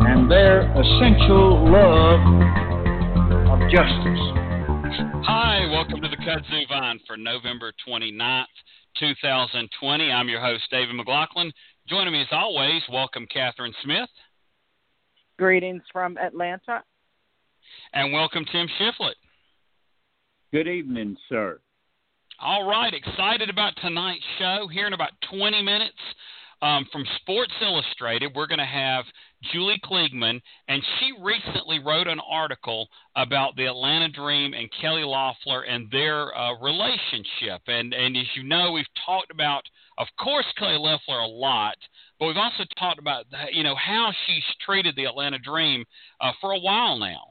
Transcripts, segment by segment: and their essential love of justice. Hi, welcome to the Kudzu Vine for November 29th, 2020. I'm your host, David McLaughlin. Joining me as always, welcome Catherine Smith. Greetings from Atlanta. And welcome Tim Shiflett. Good evening, sir. All right, excited about tonight's show. Here in about 20 minutes from Sports Illustrated, we're going to have Julie Kliegman, and she recently wrote an article about the Atlanta Dream and Kelly Loeffler and their relationship. And as you know, we've talked about, of course, Kelly Loeffler a lot, but we've also talked about, you know, how she's treated the Atlanta Dream for a while now.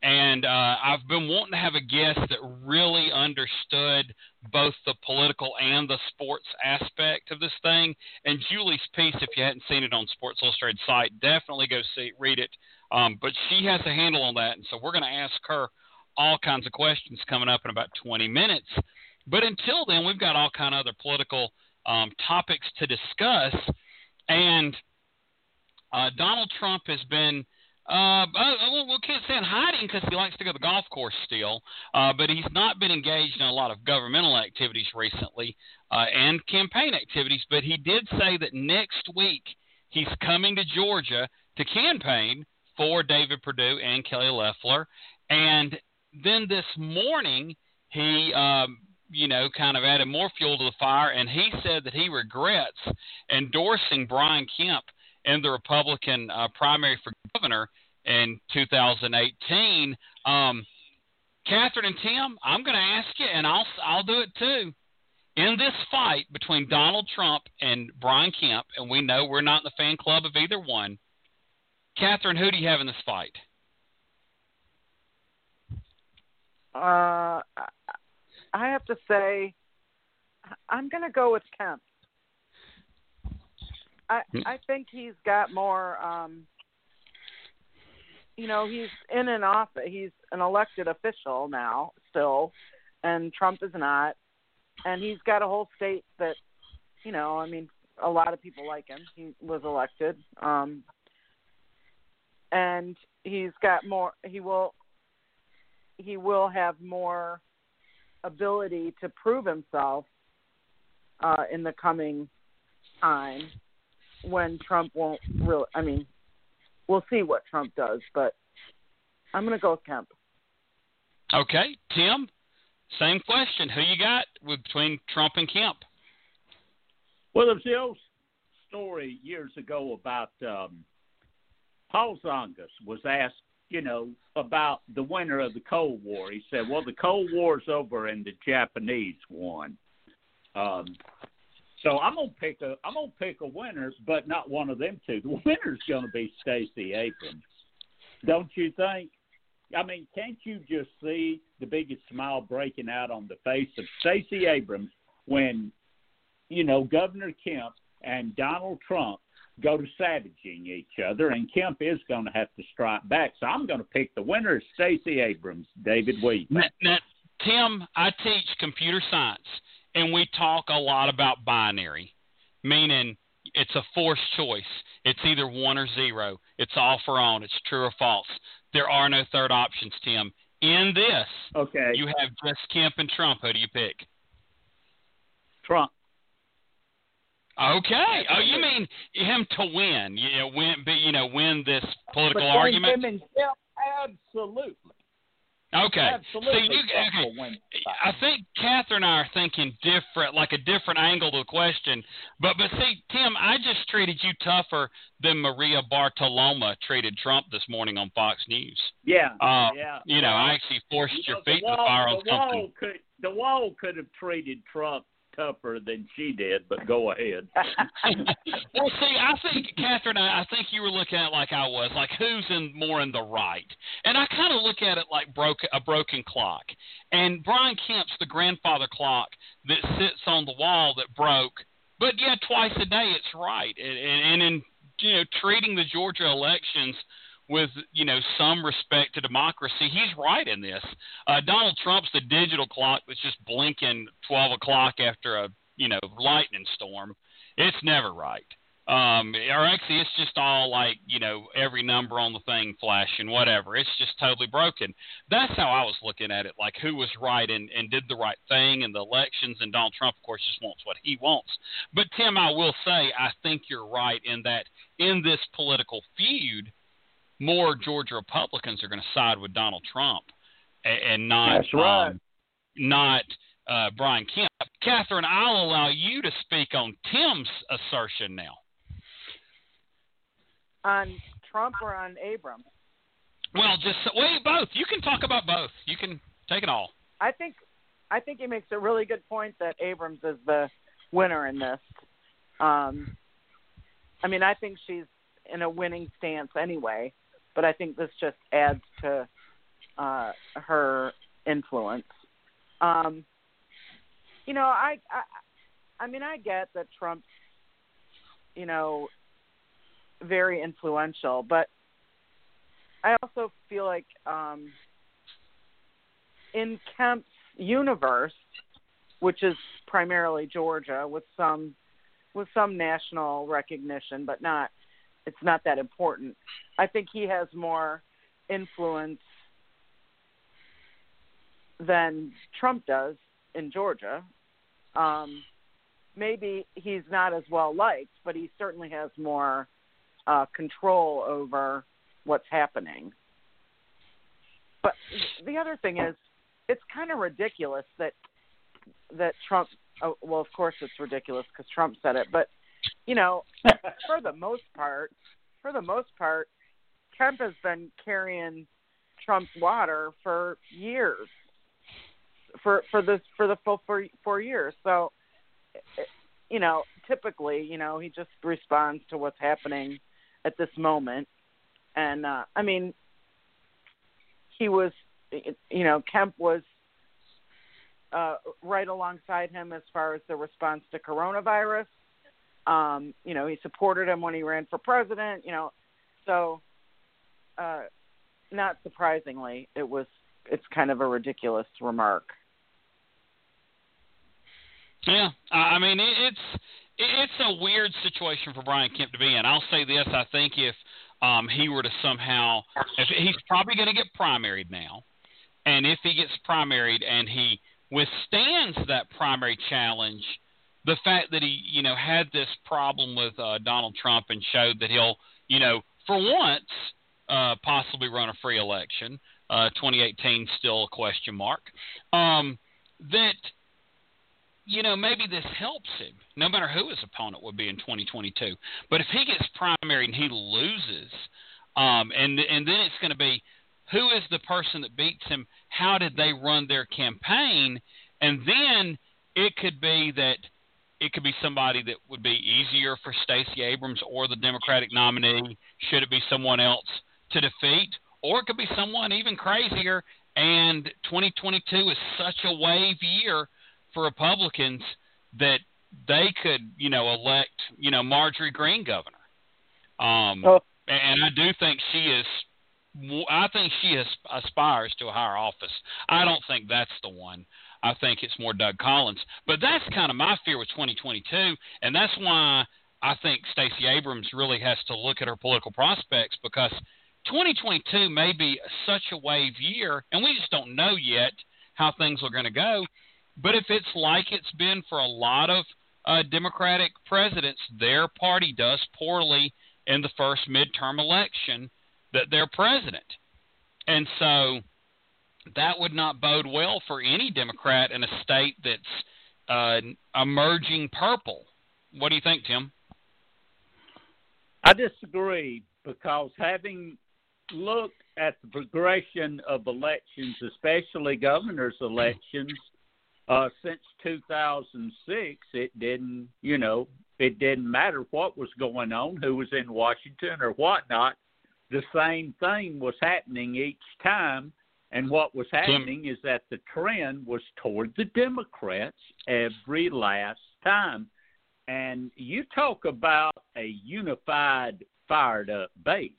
And I've been wanting to have a guest that really understood both the political and the sports aspect of this thing. And Julie's piece, if you hadn't seen it on Sports Illustrated site, definitely go see, read it. But she has a handle on that, and so we're going to ask her all kinds of questions coming up in about 20 minutes. But until then, we've got all kind of other political topics to discuss. And Donald Trump has been well, can't stand hiding because he likes to go to the golf course still, but he's not been engaged in a lot of governmental activities recently and campaign activities. But he did say that next week he's coming to Georgia to campaign for David Perdue and Kelly Loeffler. And then this morning he kind of added more fuel to the fire, and he said that he regrets endorsing Brian Kemp in the Republican primary for governor in 2018. Catherine and Tim, I'm going to ask you, and I'll do it too. In this fight between Donald Trump and Brian Kemp, and we know we're not in the fan club of either one, Catherine, who do you have in this fight? I have to say, I'm going to go with Kemp. I think he's got more, he's in an office. He's an elected official now still, and Trump is not. And he's got a whole state that, a lot of people like him. He was elected. And he's got more, he will have more ability to prove himself in the coming time. When Trump won't really, we'll see what Trump does, but I'm going to go with Kemp. Okay. Tim, same question. Who you got between Trump and Kemp? Well, there's the old story years ago about Paul Zongas was asked, about the winner of the Cold War. He said, well, the Cold War's over and the Japanese won. So I'm gonna pick a winner, but not one of them two. The winner's gonna be Stacey Abrams, don't you think? Can't you just see the biggest smile breaking out on the face of Stacey Abrams when Governor Kemp and Donald Trump go to savaging each other, and Kemp is going to have to strike back. So I'm going to pick the winner, Stacey Abrams. David Weed. Now, Tim, I teach computer science. And we talk a lot about binary, meaning it's a forced choice. It's either one or zero. It's off or on. It's true or false. There are no third options, Tim. In this, okay, you have just Kemp and Trump. Who do you pick? Trump. Okay. Oh, you mean him to win? Win this political argument? Him and Kemp, absolutely. Okay. Absolutely. So I think Catherine and I are thinking a different angle to the question. But see, Tim, I just treated you tougher than Maria Bartolome treated Trump this morning on Fox News. Yeah. I actually forced your feet to the fire on something. The wall could have treated Trump tougher than she did, but go ahead. Well, see, I think, Catherine, I think you were looking at it like I was, like who's more in the right. And I kind of look at it like a broken clock. And Brian Kemp's the grandfather clock that sits on the wall that broke. But, yeah, twice a day it's right. And in, you know, treating the Georgia elections with, you know, some respect to democracy, he's right in this. Donald Trump's the digital clock that's just blinking 12 o'clock after a, you know, lightning storm. It's never right. Or actually, it's just all like, you know, every number on the thing flashing, whatever. It's just totally broken. That's how I was looking at it, like who was right and did the right thing in the elections. And Donald Trump, of course, just wants what he wants. But, Tim, I will say I think you're right in that in this political feud, more Georgia Republicans are going to side with Donald Trump and not not Brian Kemp. Catherine, I'll allow you to speak on Tim's assertion now. On Trump or on Abrams? Well, both. You can talk about both. You can take it all. I think he makes a really good point that Abrams is the winner in this. I mean, I think she's in a winning stance anyway, but I think this just adds to her influence. You know, I mean, I get that Trump's, you know, very influential, but I also feel like in Kemp's universe, which is primarily Georgia with some national recognition, but not, it's not that important. I think he has more influence than Trump does in Georgia. Maybe he's not as well liked, but he certainly has more control over what's happening. But the other thing is, it's kind of ridiculous that Trump, well, of course it's ridiculous because Trump said it, but, you know, for the most part, Kemp has been carrying Trump's water for years, for the full 4 years. So, you know, typically, you know, he just responds to what's happening at this moment. And, I mean, he was, you know, Kemp was right alongside him as far as the response to coronavirus. You know, he supported him when he ran for president, you know, so not surprisingly, it's kind of a ridiculous remark. Yeah, I mean, it's a weird situation for Brian Kemp to be in. I'll say this, I think if he were to somehow, if he's probably going to get primaried now, and if he gets primaried and he withstands that primary challenge, the fact that he, you know, had this problem with Donald Trump and showed that he'll, you know, for once possibly run a free election, 2018 still a question mark, that, you know, maybe this helps him, no matter who his opponent would be in 2022. But if he gets primary and he loses, and then it's going to be who is the person that beats him, how did they run their campaign, and then it could be that – it could be somebody that would be easier for Stacey Abrams or the Democratic nominee, should it be someone else, to defeat, or it could be someone even crazier. And 2022 is such a wave year for Republicans that they could, you know, elect, you know, Marjorie Greene governor. And I do think she aspires to a higher office. I don't think that's the one. I think it's more Doug Collins. But that's kind of my fear with 2022, and that's why I think Stacey Abrams really has to look at her political prospects, because 2022 may be such a wave year, and we just don't know yet how things are going to go. But if it's like it's been for a lot of Democratic presidents, their party does poorly in the first midterm election that they're president. And so – that would not bode well for any Democrat in a state that's emerging purple. What do you think, Tim? I disagree, because having looked at the progression of elections, especially governors' elections, Since 2006, it didn't matter what was going on, who was in Washington or whatnot. The same thing was happening each time. And what was happening is that the trend was toward the Democrats every last time. And you talk about a unified, fired-up base.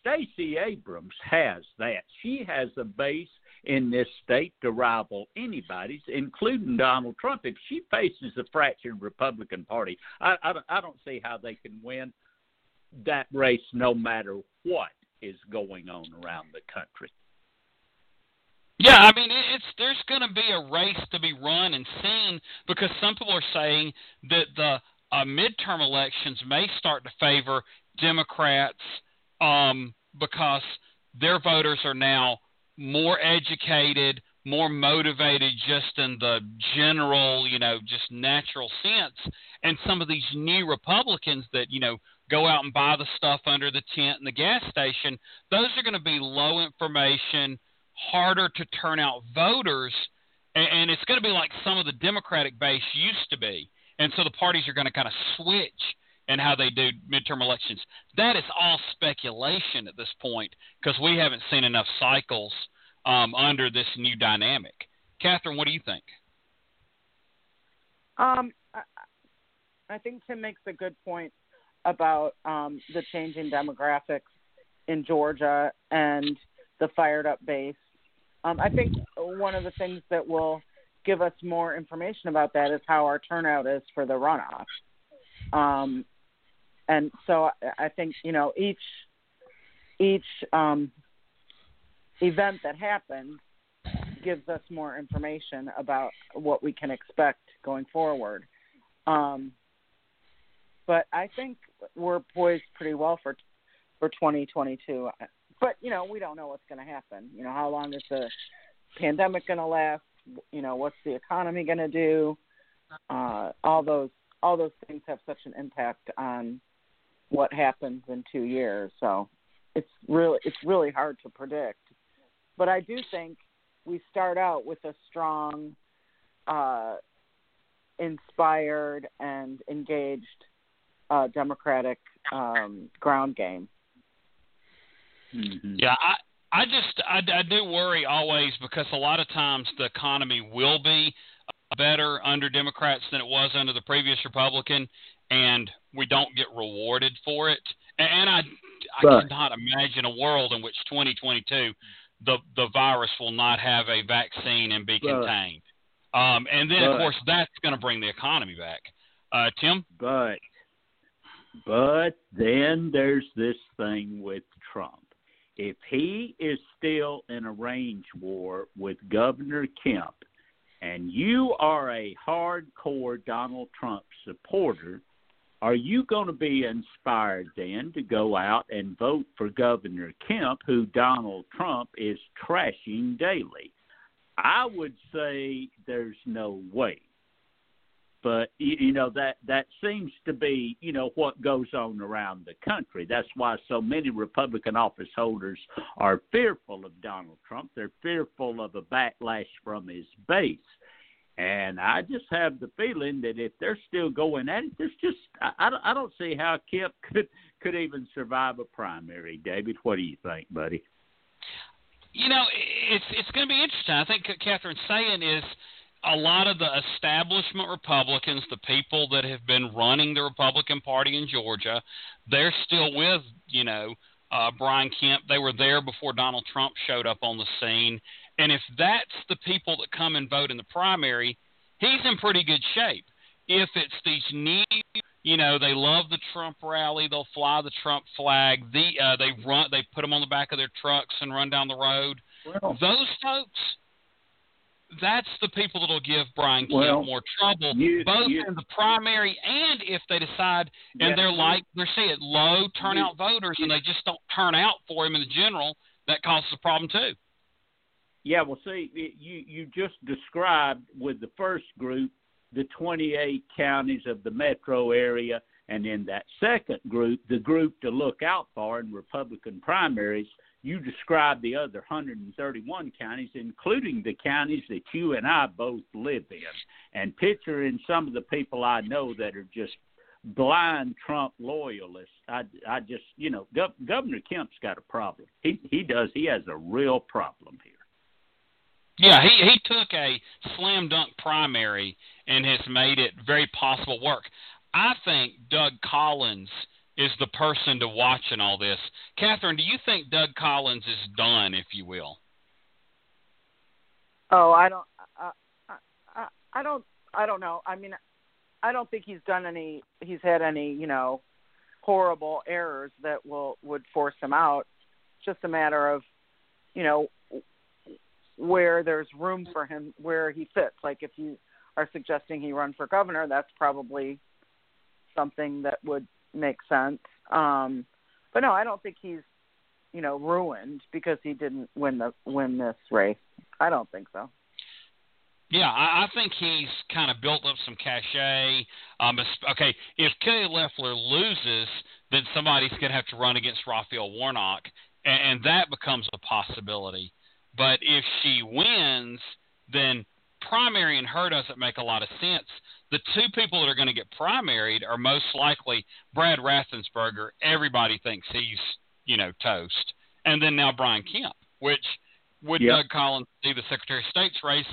Stacey Abrams has that. She has a base in this state to rival anybody's, including Donald Trump. If she faces a fractured Republican Party, I don't see how they can win that race no matter what is going on around the country. Yeah, I mean, there's going to be a race to be run and seen because some people are saying that the midterm elections may start to favor Democrats because their voters are now more educated, more motivated just in the general, just natural sense. And some of these new Republicans that, go out and buy the stuff under the tent and the gas station, those are going to be low information, harder to turn out voters, and it's going to be like some of the Democratic base used to be. And so the parties are going to kind of switch in how they do midterm elections. That is all speculation at this point because we haven't seen enough cycles under this new dynamic. Catherine, what do you think? I think Tim makes a good point about the changing demographics in Georgia and the fired-up base. I think one of the things that will give us more information about that is how our turnout is for the runoff. And so I think, each event that happens gives us more information about what we can expect going forward. But I think we're poised pretty well for 2022. But, we don't know what's going to happen. How long is the pandemic going to last? What's the economy going to do? All those things have such an impact on what happens in 2 years. So it's really hard to predict. But I do think we start out with a strong, inspired, and engaged Democratic ground game. Mm-hmm. Yeah, I do worry always because a lot of times the economy will be better under Democrats than it was under the previous Republican, and we don't get rewarded for it. And I cannot imagine a world in which 2022 the virus will not have a vaccine and be contained. And then, of course, that's going to bring the economy back. Tim? But then there's this thing with Trump. If he is still in a range war with Governor Kemp and you are a hardcore Donald Trump supporter, are you going to be inspired then to go out and vote for Governor Kemp, who Donald Trump is trashing daily? I would say there's no way. But, that seems to be, what goes on around the country. That's why so many Republican office holders are fearful of Donald Trump. They're fearful of a backlash from his base. And I just have the feeling that if they're still going at it, there's just I don't see how Kemp could even survive a primary. David, what do you think, buddy? It's going to be interesting. I think what Catherine's saying is, a lot of the establishment Republicans, the people that have been running the Republican Party in Georgia, they're still with, Brian Kemp. They were there before Donald Trump showed up on the scene. And if that's the people that come and vote in the primary, he's in pretty good shape. If it's these new, they love the Trump rally, they'll fly the Trump flag, they put them on the back of their trucks and run down the road. Well, those folks, that's the people that will give Brian Kemp more trouble, both in the primary and if they decide, and they're saying low turnout voters, and they just don't turn out for him in the general, that causes a problem too. Yeah, well, see, you just described with the first group the 28 counties of the metro area, and in that second group, the group to look out for in Republican primaries, you described the other 131 counties, including the counties that you and I both live in, and picture in some of the people I know that are just blind Trump loyalists. I just, you know, Governor Kemp's got a problem. He does. He has a real problem here. Yeah, he took a slam dunk primary and has made it very possible work. I think Doug Collins is the person to watch in all this. Catherine, do you think Doug Collins is done, if you will? Oh, I don't know. I mean, I don't think he's done any. He's had any, you know, horrible errors that would force him out. It's just a matter of, you know, where there's room for him, where he fits. Like if you are suggesting he run for governor, that's probably something that would make sense. But no, I don't think he's, you know, ruined because he didn't win this race. I don't think so. Yeah, I think he's kind of built up some cachet. Okay, if Kelly Loeffler loses, then somebody's going to have to run against Raphael Warnock, and that becomes a possibility. But if she wins, then primary and her doesn't make a lot of sense. The two people that are going to get primaried are most likely Brad Raffensperger. Everybody thinks he's, you know, toast. And then now Brian Kemp, which would Doug Collins be the Secretary of State's race?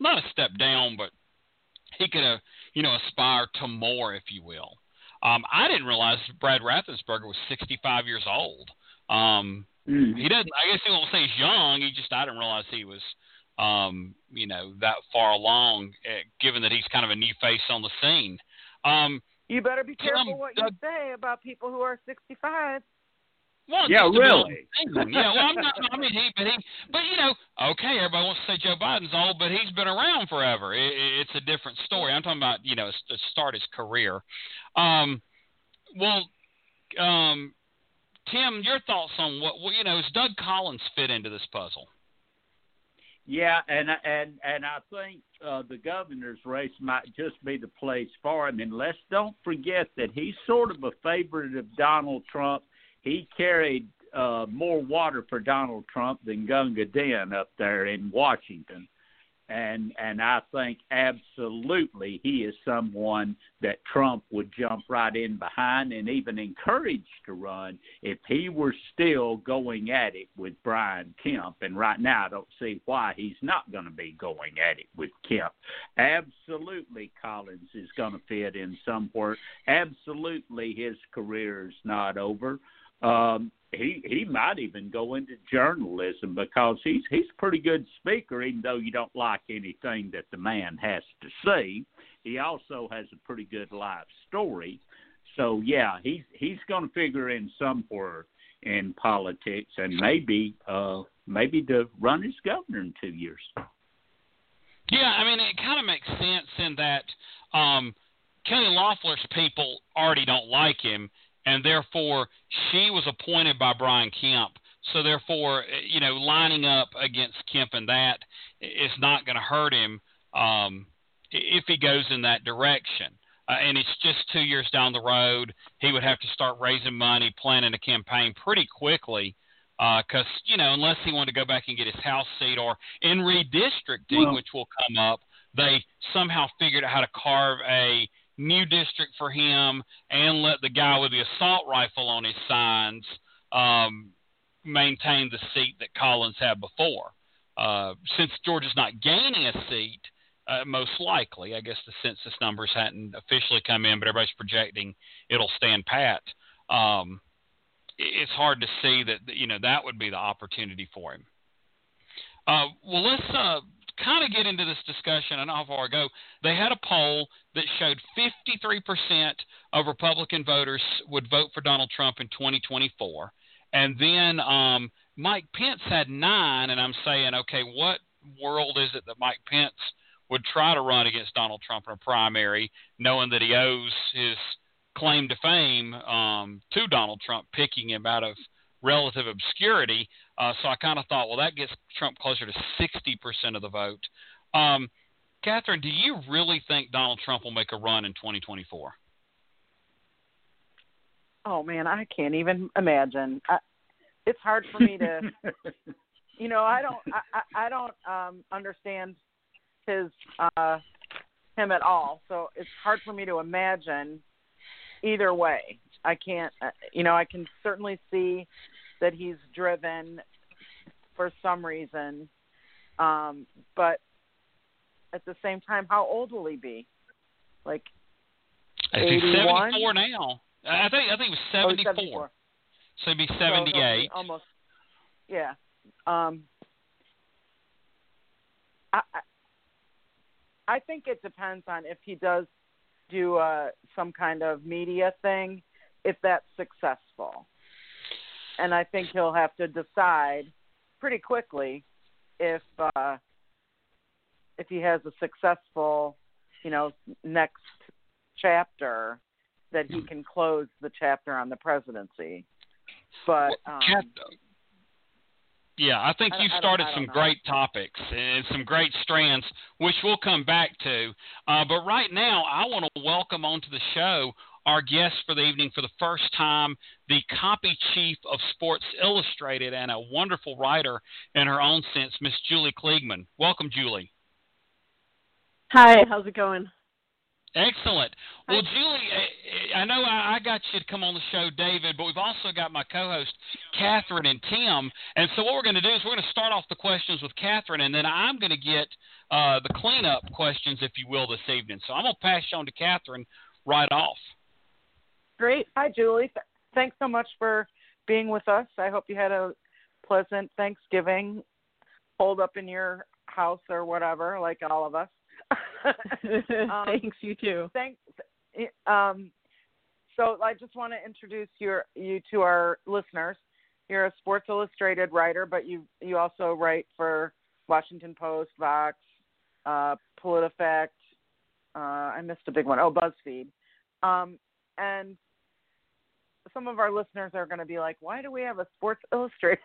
Not a step down, but he could, you know, aspire to more, if you will. I didn't realize Brad Raffensperger was 65 years old. He doesn't. I guess he won't say he's young. He just, I didn't realize he was, you know, that far along. Given that he's kind of a new face on the scene. You better be careful what you say about people who are 65. Well, yeah, really. Yeah, well, I'm not. I mean, but you know, okay, everybody wants to say Joe Biden's old, but he's been around forever. It's a different story. I'm talking about, you know, to start his career. Tim, your thoughts on what you know? Does Doug Collins fit into this puzzle? Yeah, and I think the governor's race might just be the place for him. And let's don't forget that he's sort of a favorite of Donald Trump. He carried more water for Donald Trump than Gunga Din up there in Washington, and I think absolutely he is someone that Trump would jump right in behind and even encourage to run if he were still going at it with Brian Kemp. And right now I don't see why he's not going to be going at it with Kemp. Absolutely Collins is going to fit in somewhere. Absolutely his career is not over. He might even go into journalism because he's a pretty good speaker, even though you don't like anything that the man has to say. He also has a pretty good life story. So, yeah, he's going to figure in somewhere in politics and maybe to run as governor in 2 years. Yeah, I mean, it kind of makes sense in that Kelly Loeffler's people already don't like him. And therefore, she was appointed by Brian Kemp. So therefore, you know, lining up against Kemp and that is not going to hurt him if he goes in that direction. And it's just 2 years down the road. He would have to start raising money, planning a campaign pretty quickly because, you know, unless he wanted to go back and get his House seat or in redistricting, which will come up, they somehow figured out how to carve a new district for him and let the guy with the assault rifle on his signs maintain the seat that Collins had before. Since Georgia's not gaining a seat, most likely, I guess the census numbers hadn't officially come in, but everybody's projecting it'll stand pat. It's hard to see that, you know, that would be the opportunity for him. Well, let's kind of get into this discussion. I don't know how far ago they had a poll that showed 53% of Republican voters would vote for Donald Trump in 2024, and then Mike Pence had 9. And I'm saying, okay, what world is it that Mike Pence would try to run against Donald Trump in a primary, knowing that he owes his claim to fame to Donald Trump picking him out of relative obscurity? So I kind of thought, well, that gets Trump closer to 60% of the vote. Catherine, do you really think Donald Trump will make a run in 2024? Oh, man, I can't even imagine. it's hard for me to, you know, I don't understand his him at all. So it's hard for me to imagine either way. I can't, you know, I can certainly see that he's driven for some reason, but at the same time, how old will he be? Like 81? He's 74 now. I think it was 74. Oh, 74. So he'd be 78. So almost. Yeah. I think it depends on if he does do some kind of media thing, if that's successful. And I think he'll have to decide pretty quickly if he has a successful, you know, next chapter, that he can close the chapter on the presidency. But yeah, I think you started some great topics and some great strands, which we'll come back to. But right now, I want to welcome onto the show our guest for the evening for the first time, the copy chief of Sports Illustrated and a wonderful writer in her own sense, Miss Julie Kliegman. Welcome, Julie. Hi, how's it going? Excellent. Well, Julie, I know I got you to come on the show, David, but we've also got my co-host, Catherine and Tim. And so what we're going to do is we're going to start off the questions with Catherine, and then I'm going to get the cleanup questions, if you will, this evening. So I'm going to pass you on to Catherine right off. Great. Hi, Julie. Thanks so much for being with us. I hope you had a pleasant Thanksgiving, holed up in your house or whatever, like all of us. Thanks, you too. Thanks. So I just want to introduce you to our listeners. You're a Sports Illustrated writer, but you also write for Washington Post, Vox, PolitiFact. I missed a big one. Oh, BuzzFeed. And some of our listeners are going to be like, why do we have a Sports Illustrated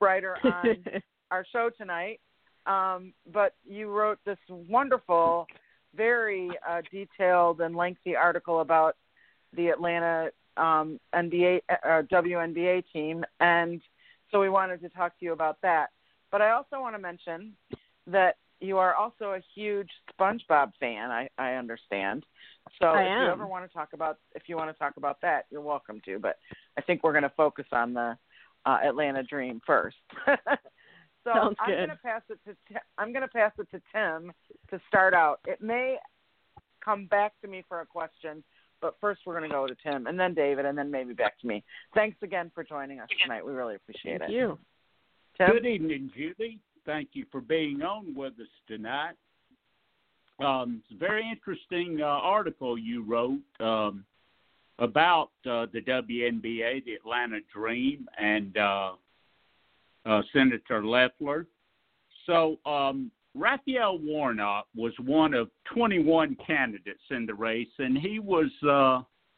writer on our show tonight? But you wrote this wonderful, very detailed and lengthy article about the Atlanta WNBA team, and so we wanted to talk to you about that. But I also want to mention that you are also a huge SpongeBob fan. I understand. So I am. If you ever want to talk about that, you're welcome to. But I think we're going to focus on the Atlanta Dream first. So I'm going to pass it to Tim to start out. It may come back to me for a question, but first we're going to go to Tim, and then David, and then maybe back to me. Thanks again for joining us tonight. We really appreciate it. Thank you. Tim? Good evening, Julie. Thank you for being on with us tonight. It's a very interesting article you wrote about the WNBA, the Atlanta Dream, and Senator Loeffler. So Raphael Warnock was one of 21 candidates in the race, and he was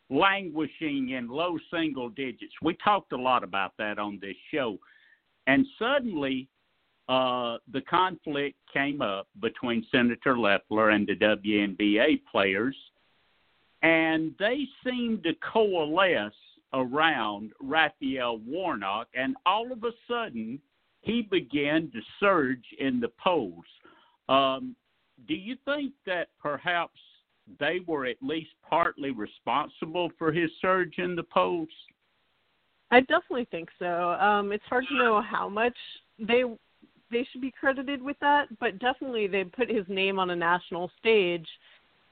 languishing in low single digits. We talked a lot about that on this show. And suddenly the conflict came up between Senator Loeffler and the WNBA players, and they seemed to coalesce around Raphael Warnock, and all of a sudden he began to surge in the polls. Do you think that perhaps they were at least partly responsible for his surge in the polls? I definitely think so. It's hard to know how much they should be credited with that, but definitely they put his name on a national stage.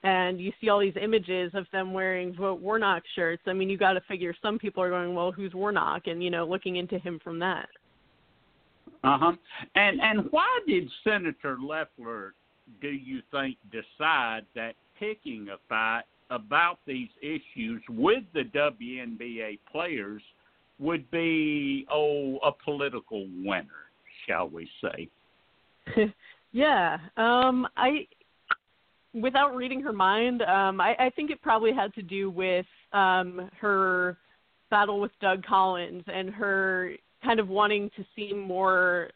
And you see all these images of them wearing Vote Warnock shirts. I mean, you got to figure some people are going, well, who's Warnock? And, you know, looking into him from that. Uh-huh. And why did Senator Loeffler, do you think, decide that picking a fight about these issues with the WNBA players would be, a political winner, shall we say? Yeah. Without reading her mind, I think it probably had to do with her battle with Doug Collins and her kind of wanting to seem more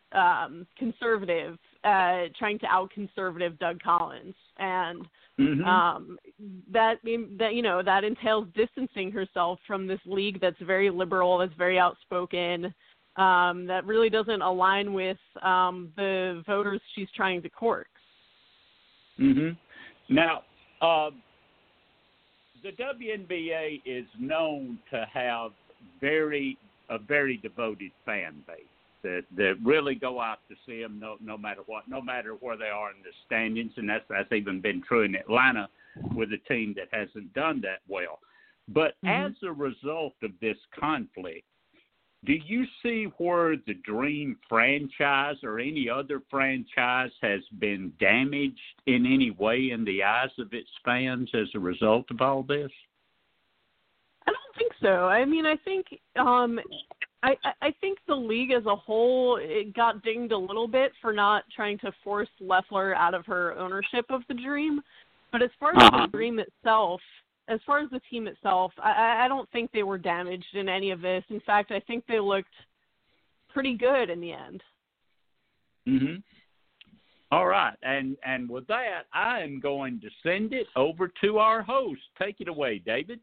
conservative, trying to out-conservative Doug Collins. And that entails distancing herself from this league that's very liberal, that's very outspoken, that really doesn't align with the voters she's trying to court. Mm-hmm. Now, the WNBA is known to have a very devoted fan base that really go out to see them no matter what, no matter where they are in the standings, and that's even been true in Atlanta with a team that hasn't done that well. But mm-hmm. as a result of this conflict, do you see where the Dream franchise or any other franchise has been damaged in any way in the eyes of its fans as a result of all this? I don't think so. I mean, I think I think the league as a whole, it got dinged a little bit for not trying to force Loeffler out of her ownership of the Dream. But as far as the Dream itself, as far as the team itself, I don't think they were damaged in any of this. In fact, I think they looked pretty good in the end. Mm-hmm. All right. And with that, I am going to send it over to our host. Take it away, David.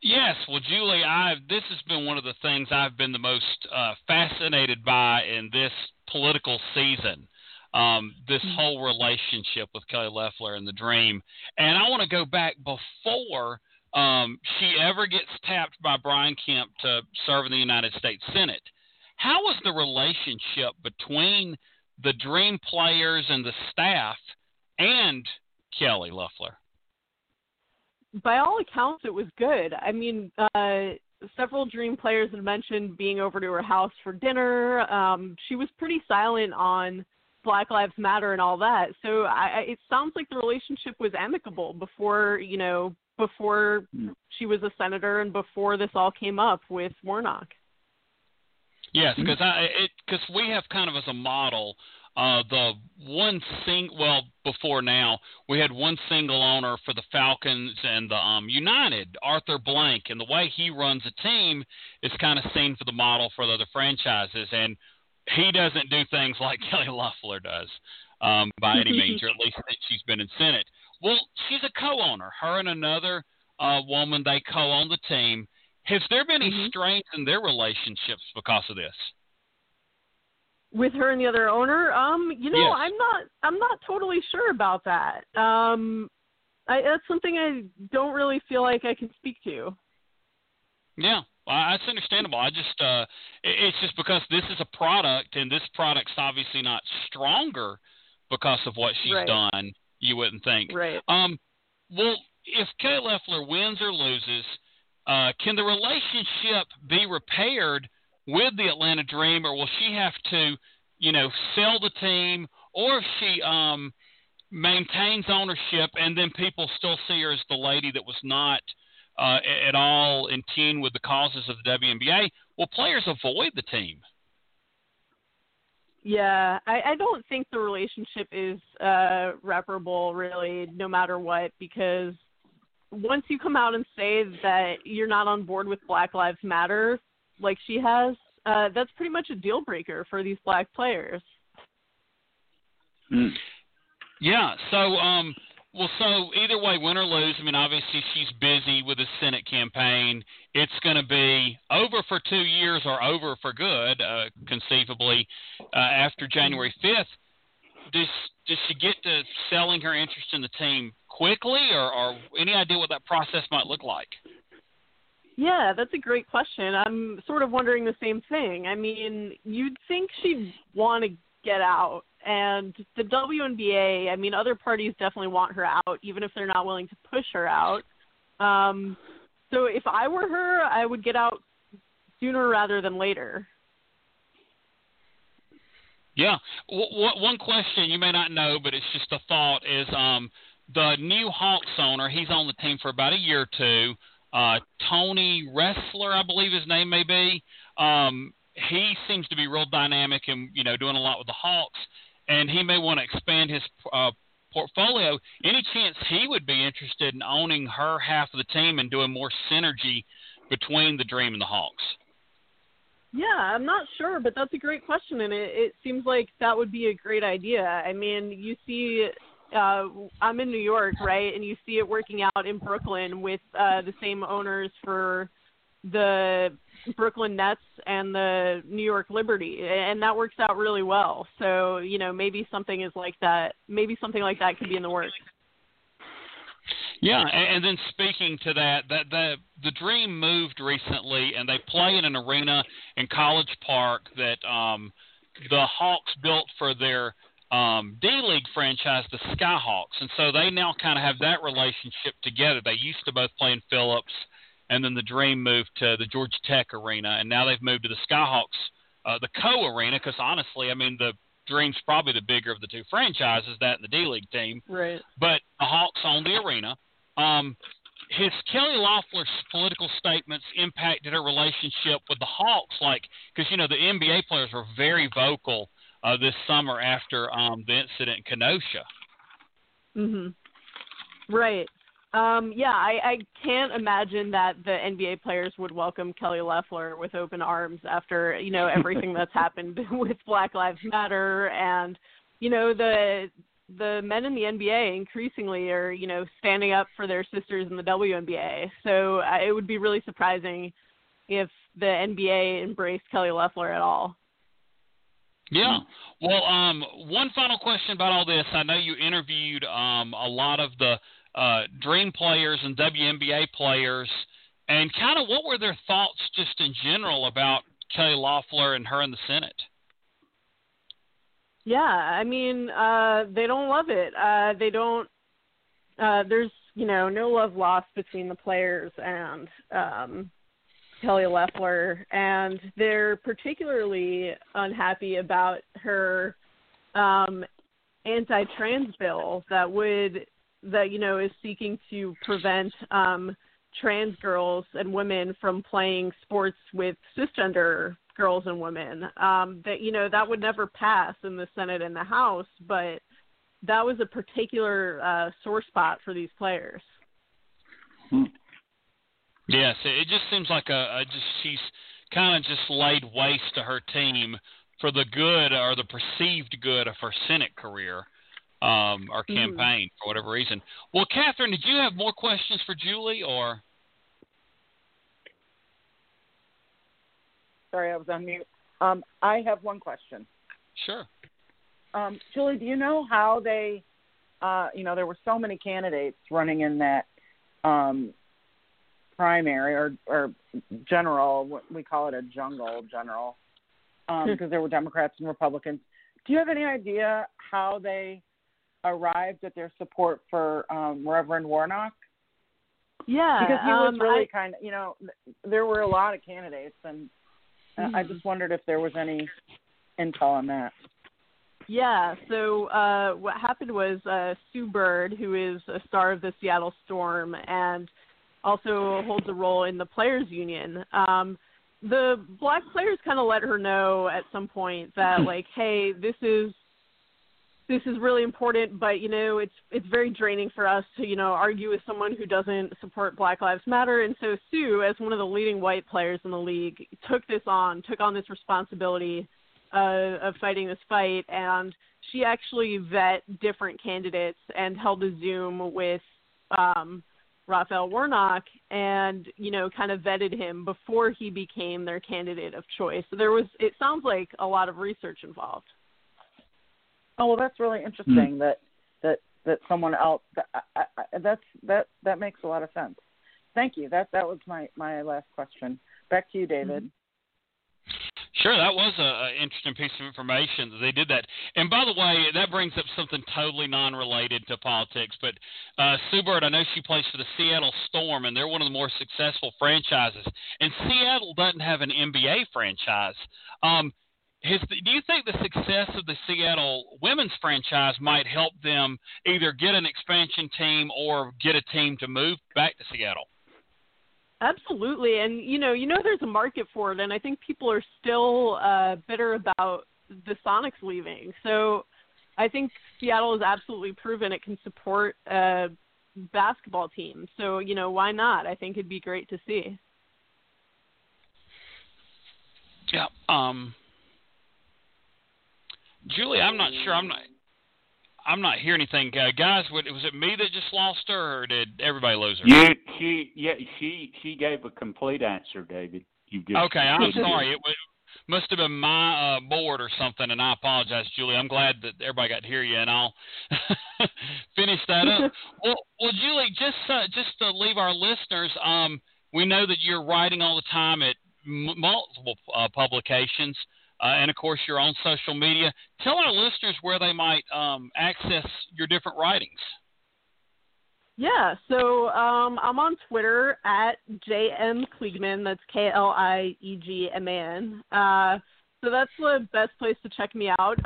Yes. Well, Julie, this has been one of the things I've been the most fascinated by in this political season. This whole relationship with Kelly Loeffler and the Dream. And I want to go back before she ever gets tapped by Brian Kemp to serve in the United States Senate. How was the relationship between the Dream players and the staff and Kelly Loeffler? By all accounts, it was good. I mean, several Dream players had mentioned being over to her house for dinner. She was pretty silent on Black Lives Matter and all that. So it sounds like the relationship was amicable before she was a senator and before this all came up with Warnock. Yes, because we have kind of as a model before now, we had one single owner for the Falcons and the United, Arthur Blank, and the way he runs a team is kind of seen for the model for the other franchises, and he doesn't do things like Kelly Loeffler does by any means, or at least since she's been in Senate. Well, she's a co-owner. Her and another woman, they co-own the team. Has there been any strains in their relationships because of this? With her and the other owner? Yes. I'm not totally sure about that. That's something I don't really feel like I can speak to. Yeah. That's understandable. I just it's just because this is a product, and this product's obviously not stronger because of what she's done, you wouldn't think. Right. Well, if Kelly Loeffler wins or loses, can the relationship be repaired with the Atlanta Dream, or will she have to, sell the team, or if she maintains ownership and then people still see her as the lady that was not at all in tune with the causes of the WNBA, will players avoid the team? Yeah, I don't think the relationship is reparable, really, no matter what, because once you come out and say that you're not on board with Black Lives Matter, like she has, that's pretty much a deal breaker for these black players. Mm. Yeah, so so either way, win or lose, I mean, obviously she's busy with the Senate campaign. It's going to be over for 2 years or over for good, conceivably, after January 5th. Does she get to selling her interest in the team quickly, or any idea what that process might look like? Yeah, that's a great question. I'm sort of wondering the same thing. I mean, you'd think she'd want to get out. And the WNBA, I mean, other parties definitely want her out, even if they're not willing to push her out. So if I were her, I would get out sooner rather than later. Yeah. One question you may not know, but it's just a thought, is the new Hawks owner, he's on the team for about a year or two, Tony Wrestler, I believe his name may be. He seems to be real dynamic and, doing a lot with the Hawks, and he may want to expand his portfolio. Any chance he would be interested in owning her half of the team and doing more synergy between the Dream and the Hawks? Yeah, I'm not sure, but that's a great question, and it seems like that would be a great idea. I mean, you see I'm in New York, right, and you see it working out in Brooklyn with the same owners for the Brooklyn Nets and the New York Liberty, and that works out really well. So, you know, maybe something like that could be in the works. Yeah, and then speaking to that the Dream moved recently, and they play in an arena in College Park that the Hawks built for their D-League franchise, the Skyhawks. And so they now kind of have that relationship together. They used to both play in Phillips, and then the Dream moved to the Georgia Tech arena, and now they've moved to the Skyhawks, the co-arena, because honestly, I mean, the Dream's probably the bigger of the two franchises, that and the D-League team. Right. But the Hawks own the arena. His Kelly Loeffler's political statements impacted her relationship with the Hawks, because, you know, the NBA players were very vocal this summer after the incident in Kenosha. Mm-hmm. Right. Yeah, I can't imagine that the NBA players would welcome Kelly Loeffler with open arms after, you know, everything that's happened with Black Lives Matter. And, you know, the men in the NBA increasingly are, you know, standing up for their sisters in the WNBA. So it would be really surprising if the NBA embraced Kelly Loeffler at all. Yeah. Well, one final question about all this. I know you interviewed a lot of the Dream players and WNBA players, and kind of what were their thoughts just in general about Kelly Loeffler and her in the Senate? Yeah, I mean, they don't love it. They don't there's, you know, no love lost between the players and Kelly Loeffler, and they're particularly unhappy about her anti-trans bill that you know, is seeking to prevent trans girls and women from playing sports with cisgender girls and women. That, you know, that would never pass in the Senate and the House, but that was a particular sore spot for these players. Yes, it just seems like she's kind of just laid waste to her team for the good or the perceived good of her Senate career. Our campaign for whatever reason. Well, Catherine, did you have more questions for Julie, or? Sorry, I was on mute. I have one question. Sure. Julie, do you know how they, you know, there were so many candidates running in that primary or general, we call it a jungle general, because there were Democrats and Republicans. Do you have any idea how they arrived at their support for Reverend Warnock? Yeah. Because he was really kind of, you know, there were a lot of candidates, and I just wondered if there was any intel on that. Yeah, so what happened was Sue Bird, who is a star of the Seattle Storm and also holds a role in the Players Union, the black players kind of let her know at some point that, like, hey, this is really important, but, you know, it's very draining for us to, you know, argue with someone who doesn't support Black Lives Matter. And so Sue, as one of the leading white players in the league, took on this responsibility of fighting this fight. And she actually vet different candidates and held a Zoom with Raphael Warnock and, you know, kind of vetted him before he became their candidate of choice. So it sounds like a lot of research involved. Oh, well, that's really interesting that someone else, that makes a lot of sense. Thank you. That was my last question. Back to you, David. Sure. That was an interesting piece of information that they did that. And by the way, that brings up something totally non-related to politics. But Sue Bird, I know she plays for the Seattle Storm, and they're one of the more successful franchises. And Seattle doesn't have an NBA franchise. Do you think the success of the Seattle women's franchise might help them either get an expansion team or get a team to move back to Seattle? Absolutely. And, you know, there's a market for it. And I think people are still bitter about the Sonics leaving. So I think Seattle has absolutely proven it can support a basketball team. So, you know, why not? I think it'd be great to see. Yeah. Julie, I'm not hearing anything. Guys, was it me that just lost her, or did everybody lose her? You She gave a complete answer, David. Okay, I'm sorry. It must have been my board or something, and I apologize, Julie. I'm glad that everybody got to hear you, and I'll finish that up. Well, Julie, just to leave our listeners, we know that you're writing all the time at multiple publications, and, of course, you're on social media. Tell our listeners where they might access your different writings. Yeah, so I'm on Twitter at JM Kliegman. That's Kliegman. So that's the best place to check me out.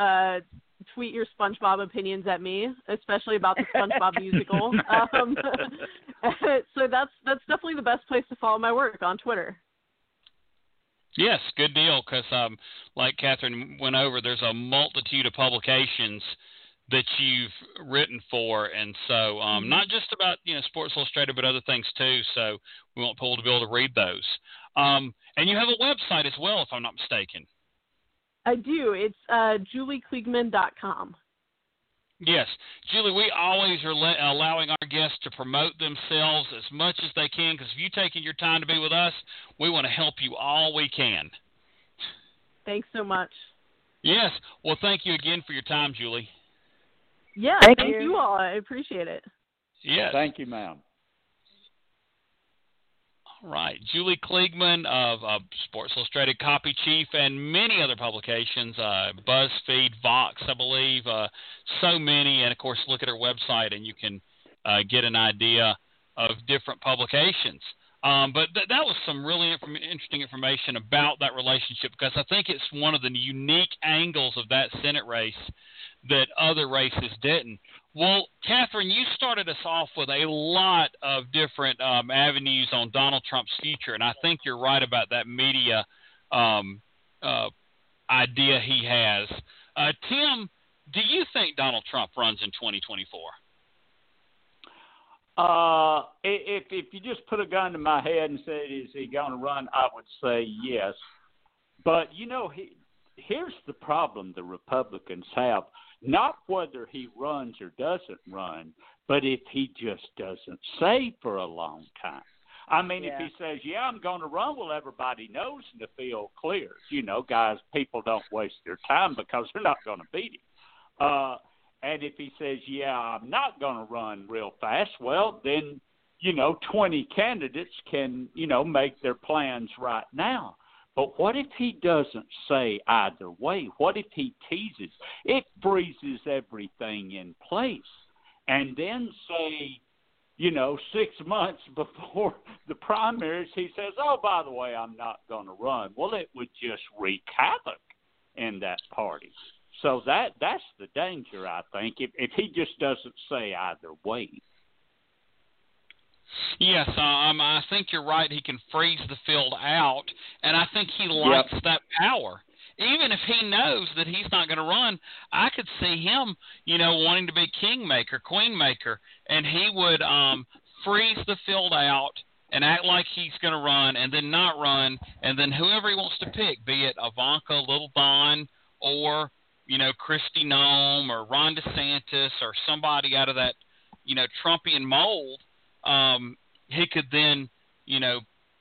Tweet your SpongeBob opinions at me, especially about the SpongeBob musical. So that's definitely the best place to follow my work, on Twitter. Yes, good deal, because like Catherine went over, there's a multitude of publications that you've written for, and so not just about Sports Illustrated, but other things too. So we want people to be able to read those. And you have a website as well, if I'm not mistaken. I do. It's JulieKliegman.com. Yes, Julie. We always are allowing our guests to promote themselves as much as they can, because if you've taken your time to be with us, we want to help you all we can. Thanks so much. Yes. Well, thank you again for your time, Julie. Yeah, thank you all. I appreciate it. Yes. Well, thank you, ma'am. All right. Julie Kliegman of Sports Illustrated, Copy Chief, and many other publications, BuzzFeed, Vox, I believe, so many. And, of course, look at her website, and you can get an idea of different publications. But that was some really interesting information about that relationship, because I think it's one of the unique angles of that Senate race that other races didn't. Well, Catherine, you started us off with a lot of different avenues on Donald Trump's future, and I think you're right about that media idea he has. Tim, do you think Donald Trump runs in 2024? If you just put a gun to my head and said, is he going to run, I would say yes. But, here's the problem the Republicans have. Not whether he runs or doesn't run, but if he just doesn't say for a long time. I mean, if he says, I'm going to run, well, everybody knows and the field clears. Guys, people don't waste their time because they're not going to beat him. And if he says, I'm not going to run real fast, well, then, 20 candidates can, make their plans right now. But what if he doesn't say either way? What if he teases? It freezes everything in place. And then say, 6 months before the primaries, he says, oh, by the way, I'm not going to run. Well, it would just wreak havoc in that party. So that's the danger, I think, if he just doesn't say either way. Yes, I think you're right. He can freeze the field out, and I think he likes that power. Even if he knows that he's not going to run, I could see him, wanting to be kingmaker, queenmaker, and he would freeze the field out and act like he's going to run and then not run, and then whoever he wants to pick, be it Ivanka, Little Don, or, Kristi Noem or Ron DeSantis or somebody out of that, Trumpian mold, he could then,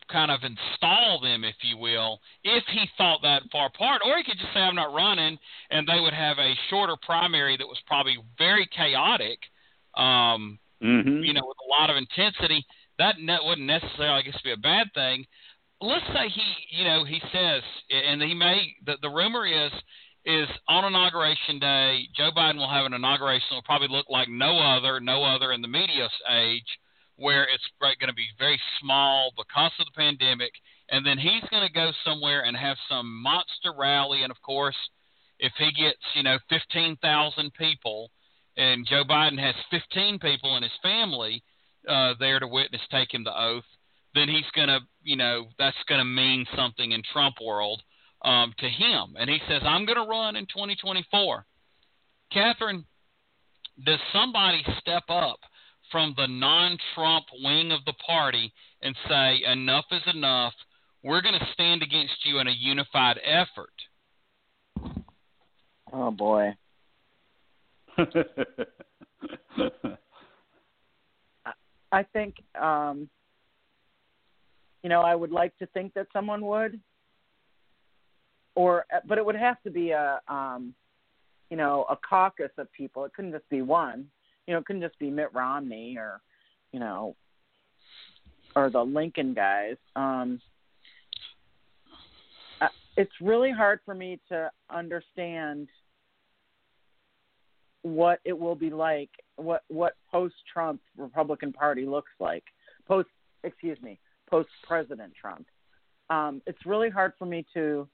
kind of install them, if you will, if he thought that far apart. Or he could just say, I'm not running, and they would have a shorter primary that was probably very chaotic, with a lot of intensity. That wouldn't necessarily, I guess, be a bad thing. Let's say he, he says, and he may, the rumor is on Inauguration Day, Joe Biden will have an inauguration that will probably look like no other in the media's age, where it's going to be very small because of the pandemic, and then he's going to go somewhere and have some monster rally. And, of course, if he gets, 15,000 people and Joe Biden has 15 people in his family there to witness take him the oath, then he's going to, that's going to mean something in Trump world to him. And he says, I'm going to run in 2024. Catherine, does somebody step up from the non-Trump wing of the party and say, enough is enough, we're going to stand against you in a unified effort? Oh, boy. I think You know, I would like to think that someone would, but it would have to be a caucus of people. It couldn't just be one. You know, it couldn't just be Mitt Romney or the Lincoln guys. It's really hard for me to understand what it will be like, what post-Trump Republican Party looks like, post-President Trump. It's really hard for me to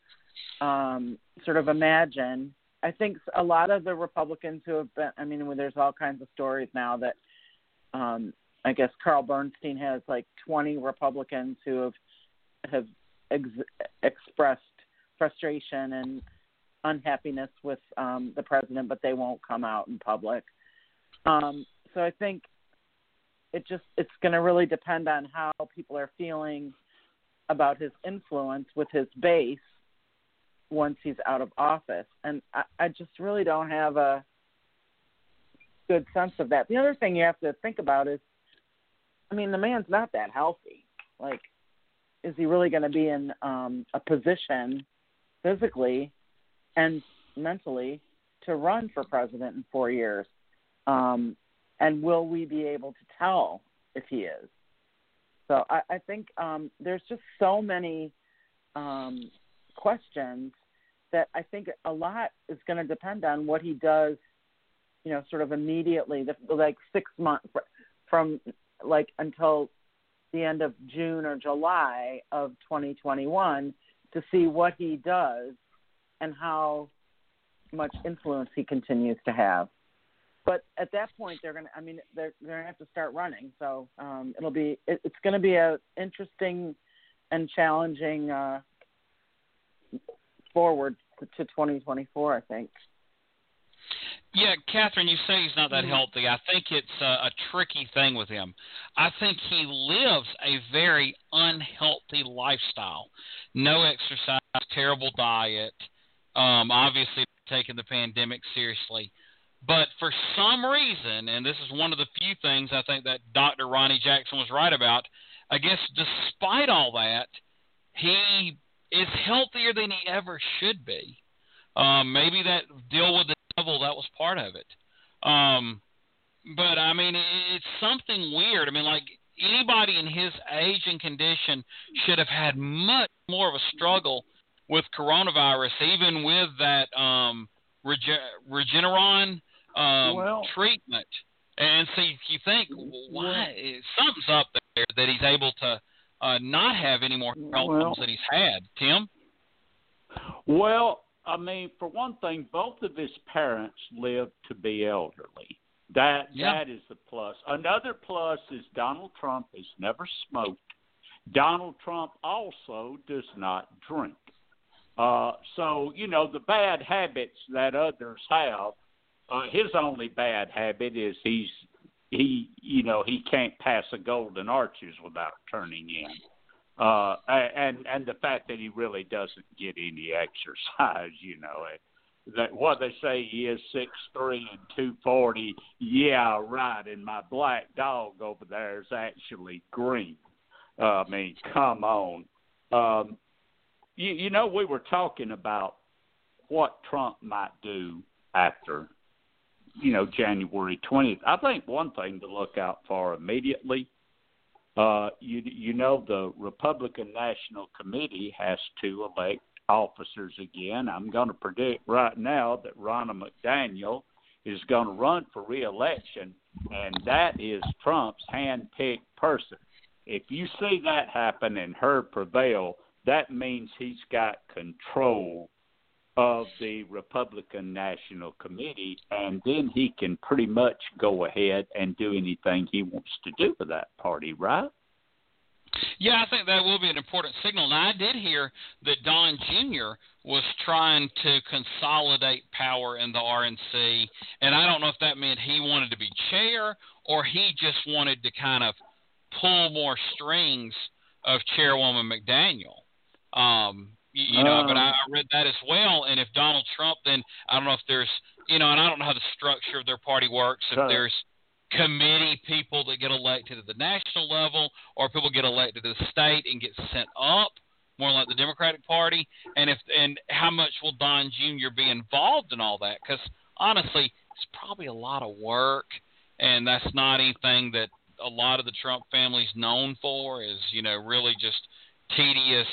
sort of imagine. I think a lot of the Republicans who have been, there's all kinds of stories now that I guess Carl Bernstein has like 20 Republicans who have expressed frustration and unhappiness with the president, but they won't come out in public. So I think it's going to really depend on how people are feeling about his influence with his base once he's out of office. And I just really don't have a good sense of that. The other thing you have to think about is, the man's not that healthy. Like, is he really going to be in a position physically and mentally to run for president in 4 years? And will we be able to tell if he is? So I think there's just so many questions that I think a lot is going to depend on what he does, sort of immediately, like 6 months from like until the end of June or July of 2021, to see what he does and how much influence he continues to have. But at that point, they're going to have to start running. So it's going to be an interesting and challenging forward to 2024, I think. Yeah, Catherine, you say he's not that healthy. I think it's a tricky thing with him. I think he lives a very unhealthy lifestyle. No exercise, terrible diet, obviously taking the pandemic seriously. But for some reason, and this is one of the few things I think that Dr. Ronnie Jackson was right about, I guess despite all that, he is healthier than he ever should be. Maybe that deal with the devil, that was part of it. But, it's something weird. Anybody in his age and condition should have had much more of a struggle with coronavirus, even with that Regeneron treatment. And so you think, why? Something's up there that he's able to not have any more health problems that he's had. Tim? Well, for one thing, both of his parents lived to be elderly. That is the plus. Another plus is Donald Trump has never smoked. Donald Trump also does not drink. So, the bad habits that others have, his only bad habit is he can't pass a Golden Arches without turning in. And the fact that he really doesn't get any exercise, that what they say he is 6'3" and 240. Yeah, right. And my black dog over there is actually green. Come on. We were talking about what Trump might do after, January 20th. I think one thing to look out for immediately, the Republican National Committee has to elect officers again. I'm going to predict right now that Ronna McDaniel is going to run for re-election, and that is Trump's hand-picked person. If you see that happen and her prevail, that means he's got control of the Republican National Committee, and then he can pretty much go ahead and do anything he wants to do with that party, right? Yeah, I think that will be an important signal. And I did hear that Don Jr. was trying to consolidate power in the RNC, and I don't know if that meant he wanted to be chair or he just wanted to kind of pull more strings of Chairwoman McDaniel. But I read that as well. And if Donald Trump, then I don't know if there's, and I don't know how the structure of their party works, if there's committee people that get elected at the national level, or people get elected to the state and get sent up, more like the Democratic Party, and how much will Don Jr. be involved in all that? Because, honestly, it's probably a lot of work, and that's not anything that a lot of the Trump family's known for, is, you know, really just tedious,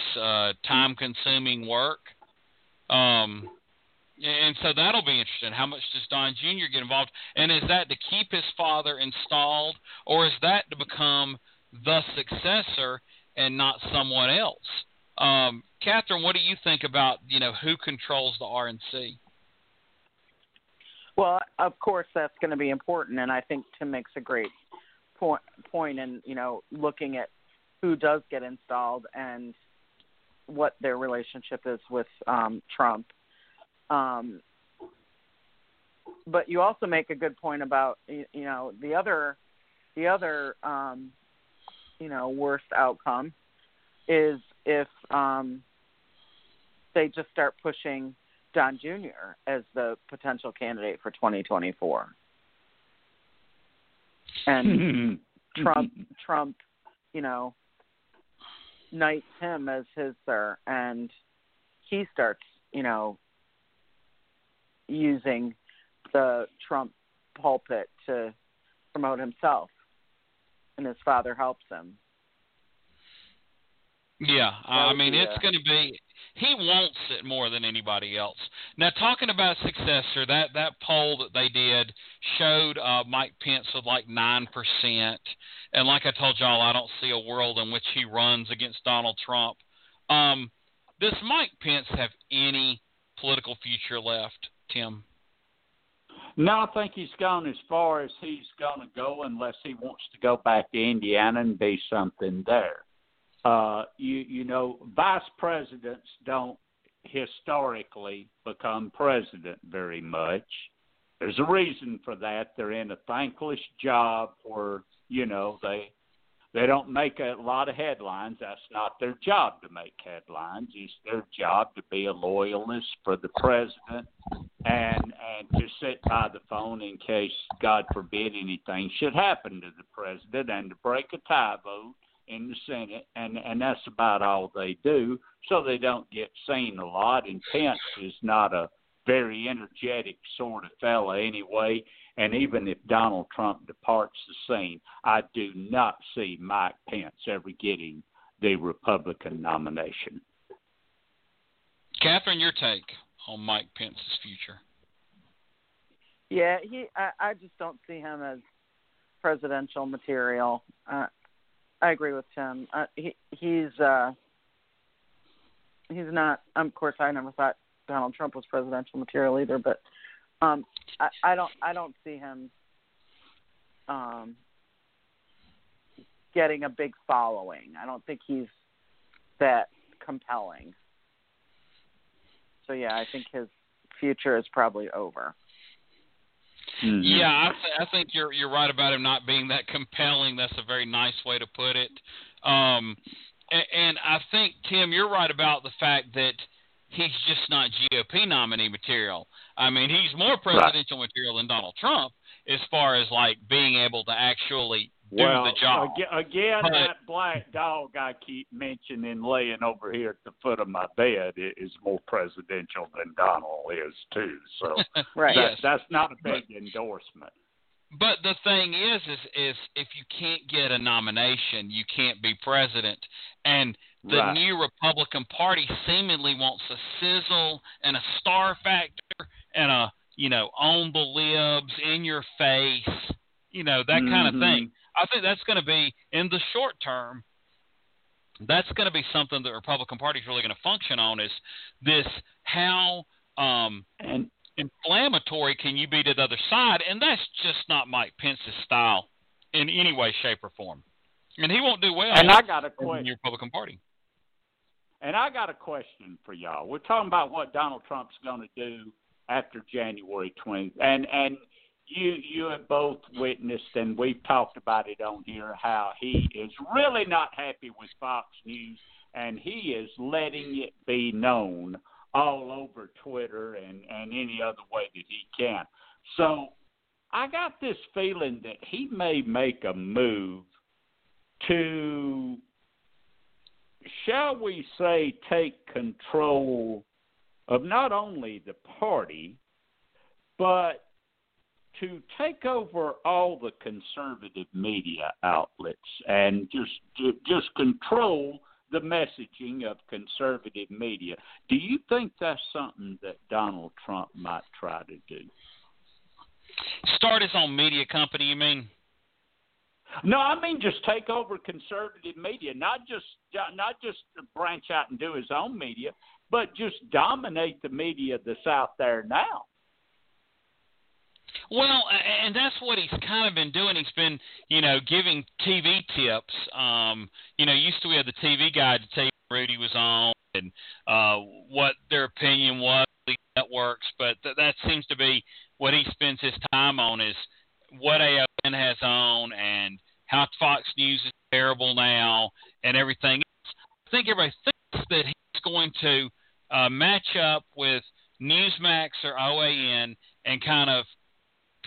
time-consuming work. And so that'll be interesting. How much does Don Jr. get involved? And is that to keep his father installed, or is that to become the successor and not someone else? Catherine, what do you think about, you know, who controls the RNC? Well, of course, that's going to be important, and I think Tim makes a great point in, you know, looking at who does get installed and what their relationship is with Trump. But you also make a good point about, you know, the other you know, worst outcome is if they just start pushing Don Jr. as the potential candidate for 2024, and Trump, you know, knights him as his sir, and he starts, you know, using the Trump pulpit to promote himself, and his father helps him. Yeah, I mean, it's going to be – he wants it more than anybody else. Now, talking about successor, that poll that they did showed Mike Pence with like 9%. And like I told y'all, I don't see a world in which he runs against Donald Trump. Does Mike Pence have any political future left, Tim? No, I think he's gone as far as he's going to go unless he wants to go back to Indiana and be something there. You know, vice presidents don't historically become president very much. There's a reason for that. They're in a thankless job where, you know, they don't make a lot of headlines. That's not their job to make headlines. It's their job to be a loyalist for the president and to sit by the phone in case, God forbid, anything should happen to the president, and to break a tie vote in the Senate, and that's about all they do, so they don't get seen a lot. And Pence is not a very energetic sort of fella anyway, and even if Donald Trump departs the scene, I do not see Mike Pence ever getting the Republican nomination. Catherine, your take on Mike Pence's future? Yeah, I just don't see him as presidential material. I agree with Tim. He's not. Of course, I never thought Donald Trump was presidential material either. But I don't see him getting a big following. I don't think he's that compelling. So yeah, I think his future is probably over. Mm-hmm. Yeah, I think you're right about him not being that compelling. That's a very nice way to put it. And I think, Tim, you're right about the fact that he's just not GOP nominee material. I mean, he's more presidential material than Donald Trump as far as, like, being able to actually do the job. Again, but that black dog I keep mentioning laying over here at the foot of my bed is more presidential than Donald is, too. So right. That's not a big endorsement. But the thing is if you can't get a nomination, you can't be president. And the new Republican Party seemingly wants a sizzle and a star factor and a, you know, on the libs, in your face, you know, that kind of thing. I think that's going to be, in the short term, that's going to be something the Republican Party is really going to function on, is this how inflammatory can you be to the other side? And that's just not Mike Pence's style in any way, shape, or form. And he won't do well in the Republican Party. And I got a question for y'all. We're talking about what Donald Trump's going to do after January 20th. And you have both witnessed, and we've talked about it on here, how he is really not happy with Fox News, and he is letting it be known all over Twitter and any other way that he can. So I got this feeling that he may make a move to, shall we say, take control of not only the party, but to take over all the conservative media outlets and just control the messaging of conservative media. Do you think that's something that Donald Trump might try to do? Start his own media company, you mean? No, I mean just take over conservative media, not just branch out and do his own media, but just dominate the media that's out there now. Well, and that's what he's kind of been doing. He's been, giving TV tips. Used to we had the TV guide to tell you what Rudy was on and what their opinion was, the networks, but that seems to be what he spends his time on is what AON has on and how Fox News is terrible now and everything else. I think everybody thinks that he's going to match up with Newsmax or OAN and kind of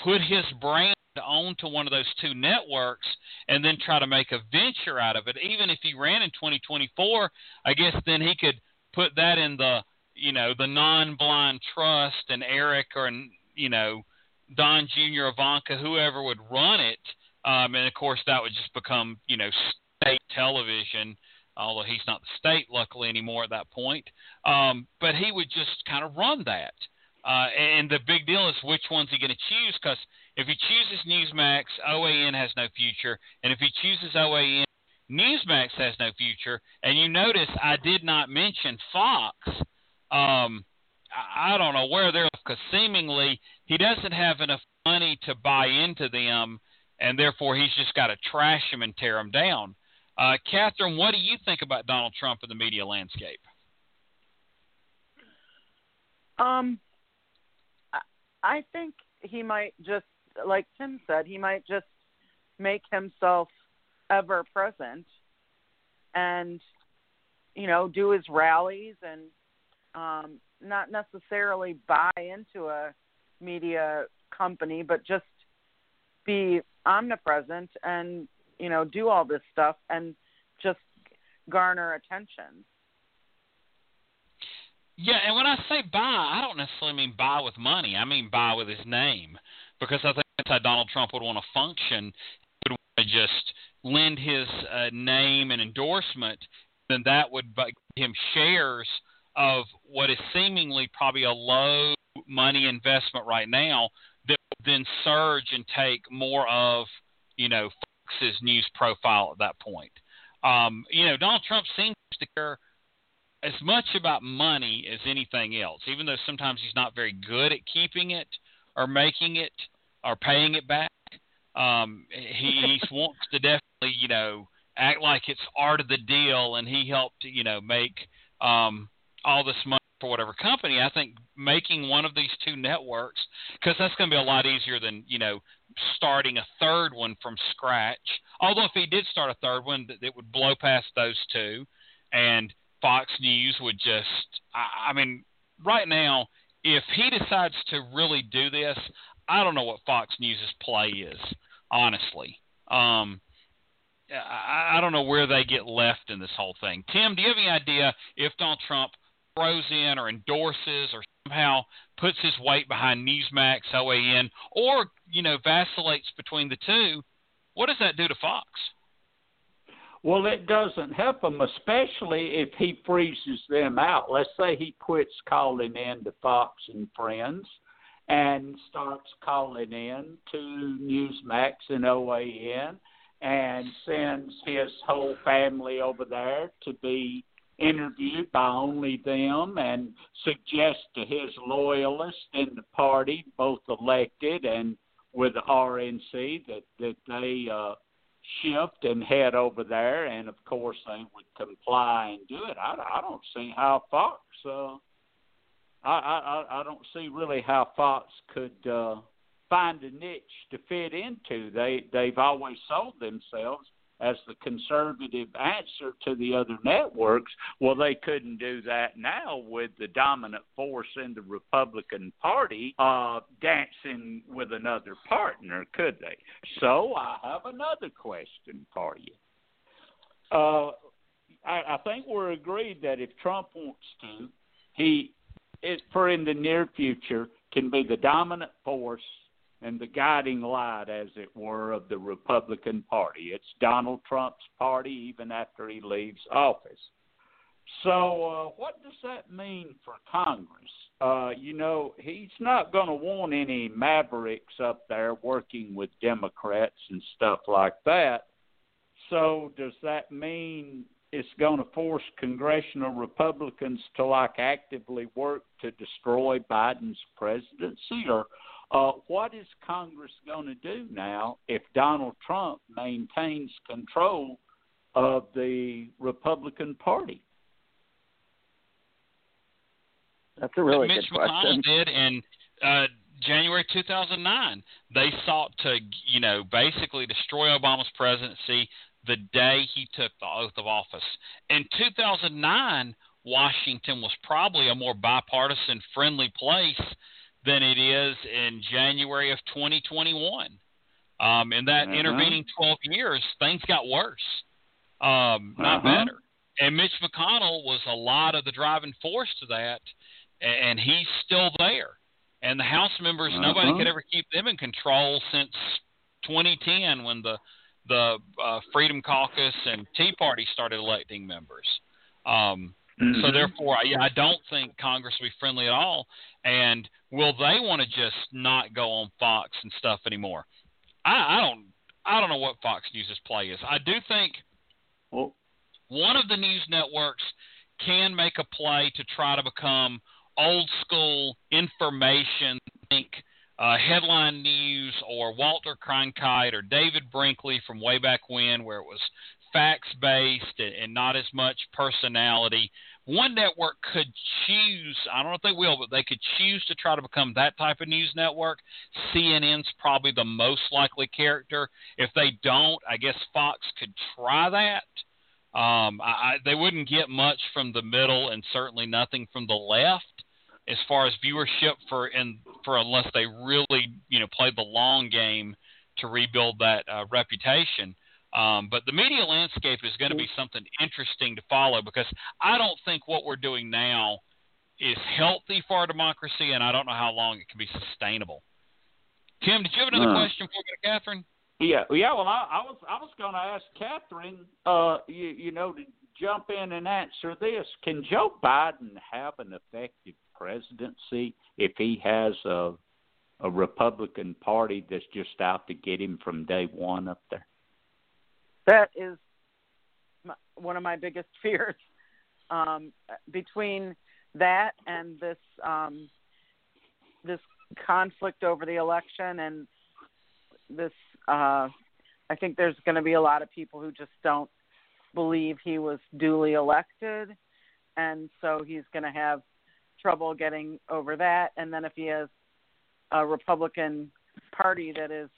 put his brand onto one of those two networks and then try to make a venture out of it. Even if he ran in 2024, I guess then he could put that in the, the non-blind trust and Eric or, Don Jr., Ivanka, whoever would run it. And, of course, that would just become, state television, although he's not the state, luckily, anymore at that point. But he would just kind of run that. And the big deal is which one's he going to choose, because if he chooses Newsmax, OAN has no future. And if he chooses OAN, Newsmax has no future. And you notice I did not mention Fox. I don't know where they're, because seemingly he doesn't have enough money to buy into them, and therefore he's just got to trash them and tear them down. Catherine, what do you think about Donald Trump in the media landscape? I think he might just, like Tim said, he might just make himself ever present and, do his rallies and not necessarily buy into a media company, but just be omnipresent and, do all this stuff and just garner attention. Yeah, and when I say buy, I don't necessarily mean buy with money. I mean buy with his name, because I think that's how Donald Trump would want to function. He would want to just lend his name and endorsement, then that would buy him shares of what is seemingly probably a low money investment right now that would then surge and take more of, Fox's news profile at that point. Donald Trump seems to care as much about money as anything else, even though sometimes he's not very good at keeping it or making it or paying it back. He wants to definitely, act like it's art of the deal and he helped, make all this money for whatever company. I think making one of these two networks, because that's going to be a lot easier than, starting a third one from scratch. Although if he did start a third one, it would blow past those two, and Fox News would just – I mean, right now, if he decides to really do this, I don't know what Fox News' play is, honestly. I don't know where they get left in this whole thing. Tim, do you have any idea if Donald Trump throws in or endorses or somehow puts his weight behind Newsmax, OAN, or, vacillates between the two, what does that do to Fox? Well, it doesn't help him, especially if he freezes them out. Let's say he quits calling in to Fox and Friends and starts calling in to Newsmax and OAN and sends his whole family over there to be interviewed by only them and suggests to his loyalists in the party, both elected and with the RNC, that they – shift and head over there, and of course they would comply and do it. I don't see how Fox. I don't see really how Fox could find a niche to fit into. They've always sold themselves as the conservative answer to the other networks. Well, they couldn't do that now with the dominant force in the Republican Party dancing with another partner, could they? So I have another question for you. I think we're agreed that if Trump wants to, for in the near future, can be the dominant force and the guiding light, as it were, of the Republican Party. It's Donald Trump's party even after he leaves office. So what does that mean for Congress? He's not going to want any mavericks up there working with Democrats and stuff like that. So does that mean it's going to force congressional Republicans to actively work to destroy Biden's presidency? Or what is Congress going to do now if Donald Trump maintains control of the Republican Party? That's a really good question. Mitch McConnell did in January 2009. They sought to, basically destroy Obama's presidency the day he took the oath of office. In 2009, Washington was probably a more bipartisan friendly place than it is in January of 2021. In that intervening 12 years, things got worse, not better. And Mitch McConnell was a lot of the driving force to that, and he's still there. And the House members, nobody could ever keep them in control since 2010 when the Freedom Caucus and Tea Party started electing members. So, therefore, I don't think Congress will be friendly at all. And will they want to just not go on Fox and stuff anymore? I don't know what Fox News' play is. I do think one of the news networks can make a play to try to become old-school information, Headline News or Walter Cronkite or David Brinkley from way back when, where it was facts-based and not as much personality. One network could choose, I don't know if they will, but they could choose to try to become that type of news network. CNN's probably the most likely character. If they don't, I guess Fox could try that. They wouldn't get much from the middle and certainly nothing from the left as far as viewership for unless they really play the long game to rebuild that reputation. But the media landscape is going to be something interesting to follow because I don't think what we're doing now is healthy for our democracy, and I don't know how long it can be sustainable. Tim, did you have another question for Catherine? Yeah. Well, I was going to ask Catherine, to jump in and answer this. Can Joe Biden have an effective presidency if he has a Republican Party that's just out to get him from day one up there? That is one of my biggest fears. Between that and this this conflict over the election and this, I think there's going to be a lot of people who just don't believe he was duly elected, and so he's going to have trouble getting over that. And then if he has a Republican Party that is,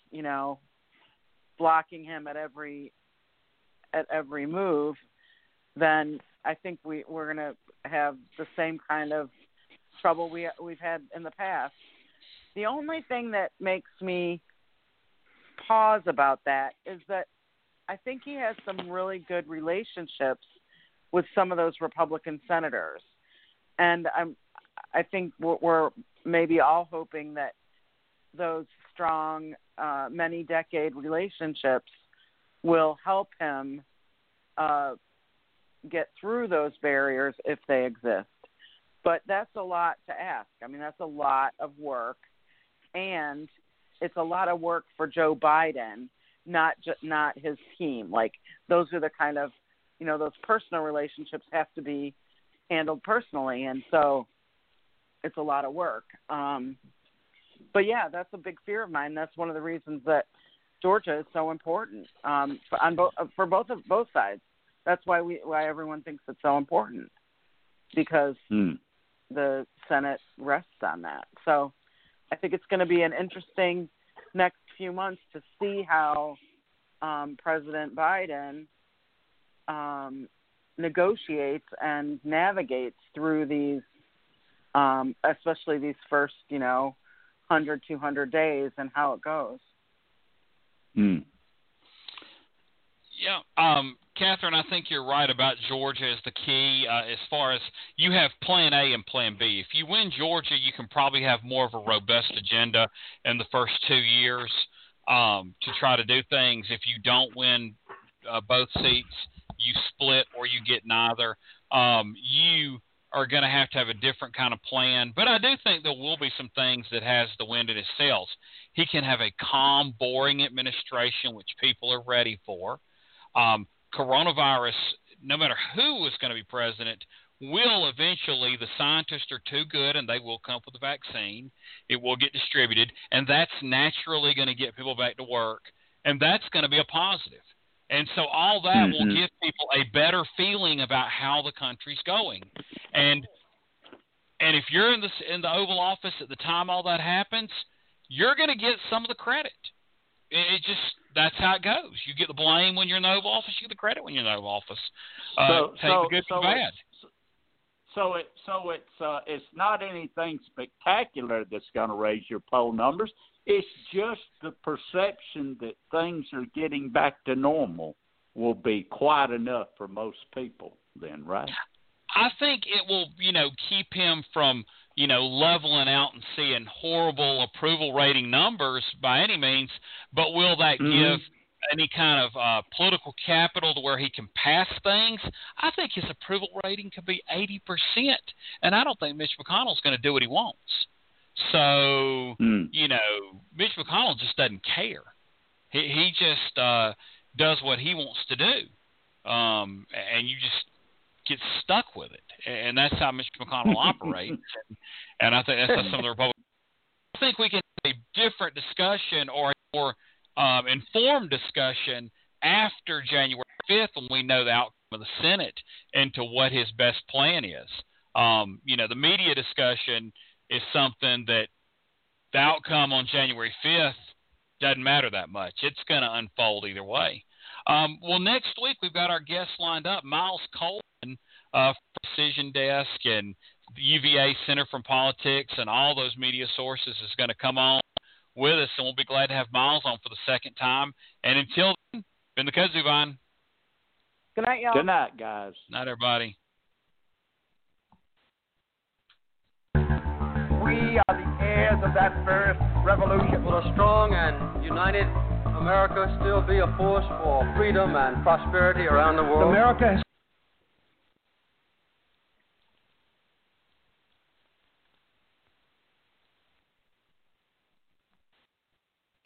blocking him at every move, then I think we're going to have the same kind of trouble we've had in the past. The only thing that makes me pause about that is that I think he has some really good relationships with some of those Republican senators. And I think we're maybe all hoping that those strong, many-decade relationships will help him get through those barriers if they exist. But that's a lot to ask. I mean, that's a lot of work, and it's a lot of work for Joe Biden, not his team. Like, those are the kind of, those personal relationships have to be handled personally, and so it's a lot of work. But yeah, that's a big fear of mine. That's one of the reasons that Georgia is so important for both sides. That's why why everyone thinks it's so important, because the Senate rests on that. So I think it's going to be an interesting next few months to see how President Biden negotiates and navigates through these, especially these first, 100, 200 days and how it goes. Mm. Yeah, Catherine, I think you're right about Georgia as the key as far as you have plan A and plan B. If you win Georgia, you can probably have more of a robust agenda in the first 2 years to try to do things. If you don't win both seats, you split or you get neither. You are going to have a different kind of plan. But I do think there will be some things that has the wind in his sails. He can have a calm, boring administration, which people are ready for. Coronavirus, no matter who is going to be president, will eventually, the scientists are too good and they will come up with a vaccine. It will get distributed, and that's naturally going to get people back to work, and that's going to be a positive. And so all that mm-hmm. will give people a better feeling about how the country's going. And if you're in the Oval Office at the time all that happens, you're going to get some of the credit. It just – that's how it goes. You get the blame when you're in the Oval Office. You get the credit when you're in the Oval Office. Take the good and the bad. So it's not anything spectacular that's going to raise your poll numbers. It's just the perception that things are getting back to normal will be quite enough for most people then, right? I think it will, keep him from – leveling out and seeing horrible approval rating numbers by any means, but will that mm-hmm. give any kind of political capital to where he can pass things? I think his approval rating could be 80%, and I don't think Mitch McConnell's going to do what he wants. So, Mitch McConnell just doesn't care. He just does what he wants to do, and you just get stuck with it. And that's how Mitch McConnell operates. And I think that's how some of the Republicans. I think we can have a different discussion or a more informed discussion after January 5th when we know the outcome of the Senate and to what his best plan is. The media discussion is something that the outcome on January 5th doesn't matter that much. It's going to unfold either way. Next week we've got our guests lined up. Miles Coleman Precision Desk and the UVA Center for Politics and all those media sources is going to come on with us, and we'll be glad to have Miles on for the second time. And until then, been the Kudzu Vine. Good night, y'all. Good night, guys. Night, everybody. We are the heirs of that first revolution. Will a strong and united America still be a force for freedom and prosperity around the world? America has